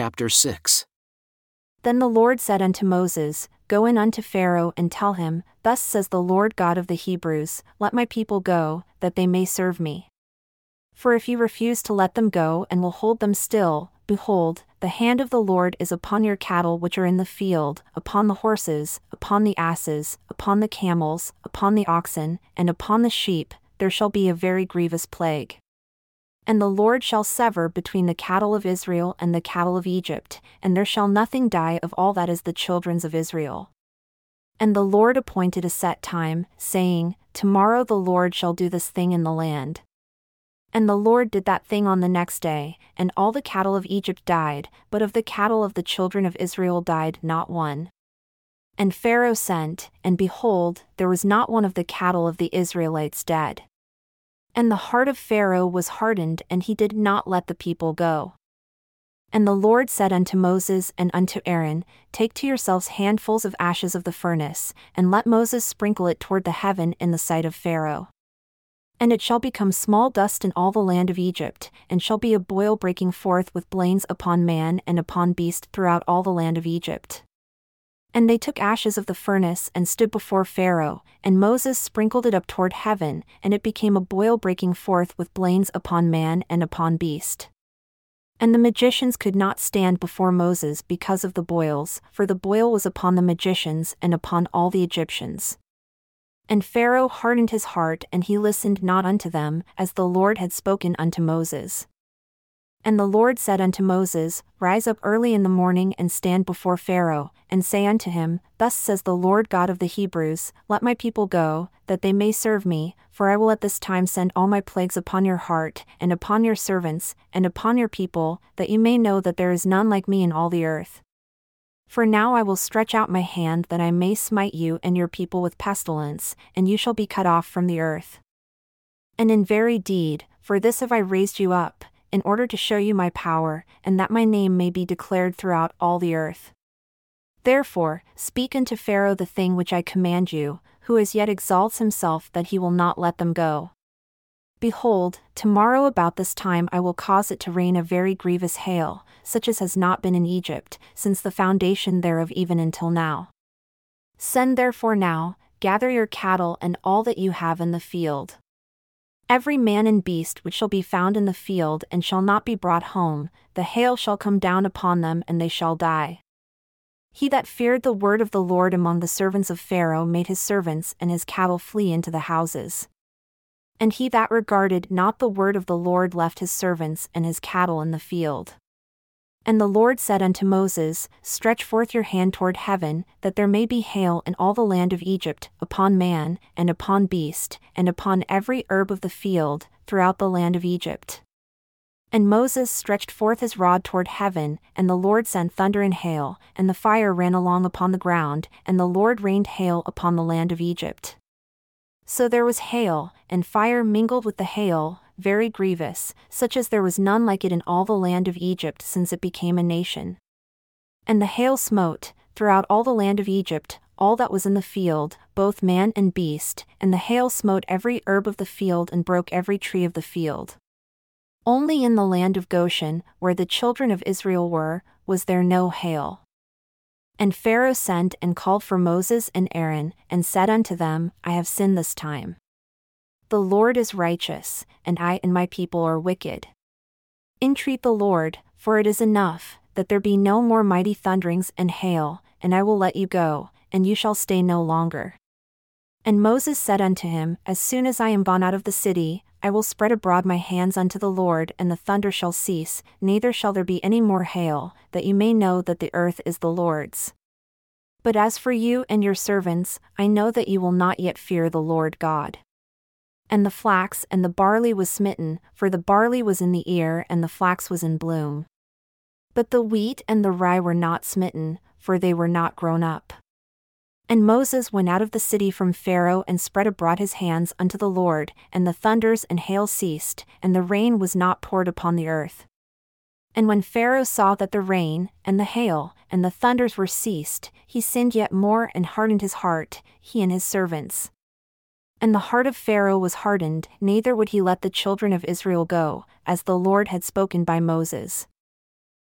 Chapter 6. Then the Lord said unto Moses, Go in unto Pharaoh and tell him, Thus says the Lord God of the Hebrews, Let my people go, that they may serve me. For if you refuse to let them go and will hold them still, behold, the hand of the Lord is upon your cattle which are in the field, upon the horses, upon the asses, upon the camels, upon the oxen, and upon the sheep, there shall be a very grievous plague. And the Lord shall sever between the cattle of Israel and the cattle of Egypt, and there shall nothing die of all that is the children's of Israel. And the Lord appointed a set time, saying, Tomorrow the Lord shall do this thing in the land. And the Lord did that thing on the next day, and all the cattle of Egypt died, but of the cattle of the children of Israel died not one. And Pharaoh sent, and behold, there was not one of the cattle of the Israelites dead. And the heart of Pharaoh was hardened, and he did not let the people go. And the Lord said unto Moses and unto Aaron, Take to yourselves handfuls of ashes of the furnace, and let Moses sprinkle it toward the heaven in the sight of Pharaoh. And it shall become small dust in all the land of Egypt, and shall be a boil breaking forth with blains upon man and upon beast throughout all the land of Egypt. And they took ashes of the furnace and stood before Pharaoh, and Moses sprinkled it up toward heaven, and it became a boil breaking forth with blains upon man and upon beast. And the magicians could not stand before Moses because of the boils, for the boil was upon the magicians and upon all the Egyptians. And Pharaoh hardened his heart, and he listened not unto them, as the Lord had spoken unto Moses. And the Lord said unto Moses, Rise up early in the morning and stand before Pharaoh, and say unto him, Thus says the Lord God of the Hebrews, Let my people go, that they may serve me, for I will at this time send all my plagues upon your heart, and upon your servants, and upon your people, that you may know that there is none like me in all the earth. For now I will stretch out my hand that I may smite you and your people with pestilence, and you shall be cut off from the earth. And in very deed, for this have I raised you up, in order to show you my power, and that my name may be declared throughout all the earth. Therefore, speak unto Pharaoh the thing which I command you, who as yet exalts himself that he will not let them go. Behold, tomorrow about this time I will cause it to rain a very grievous hail, such as has not been in Egypt, since the foundation thereof even until now. Send therefore now, gather your cattle and all that you have in the field. Every man and beast which shall be found in the field and shall not be brought home, the hail shall come down upon them and they shall die. He that feared the word of the Lord among the servants of Pharaoh made his servants and his cattle flee into the houses. And he that regarded not the word of the Lord left his servants and his cattle in the field. And the Lord said unto Moses, Stretch forth your hand toward heaven, that there may be hail in all the land of Egypt, upon man, and upon beast, and upon every herb of the field, throughout the land of Egypt. And Moses stretched forth his rod toward heaven, and the Lord sent thunder and hail, and the fire ran along upon the ground, and the Lord rained hail upon the land of Egypt. So there was hail, and fire mingled with the hail, very grievous, such as there was none like it in all the land of Egypt since it became a nation. And the hail smote, throughout all the land of Egypt, all that was in the field, both man and beast, and the hail smote every herb of the field and broke every tree of the field. Only in the land of Goshen, where the children of Israel were, was there no hail. And Pharaoh sent and called for Moses and Aaron, and said unto them, I have sinned this time. The Lord is righteous, and I and my people are wicked. Entreat the Lord, for it is enough, that there be no more mighty thunderings and hail, and I will let you go, and you shall stay no longer. And Moses said unto him, As soon as I am gone out of the city, I will spread abroad my hands unto the Lord, and the thunder shall cease, neither shall there be any more hail, that you may know that the earth is the Lord's. But as for you and your servants, I know that you will not yet fear the Lord God. And the flax and the barley was smitten, for the barley was in the ear and the flax was in bloom. But the wheat and the rye were not smitten, for they were not grown up. And Moses went out of the city from Pharaoh and spread abroad his hands unto the Lord, and the thunders and hail ceased, and the rain was not poured upon the earth. And when Pharaoh saw that the rain, and the hail, and the thunders were ceased, he sinned yet more and hardened his heart, he and his servants. And the heart of Pharaoh was hardened, neither would he let the children of Israel go, as the Lord had spoken by Moses.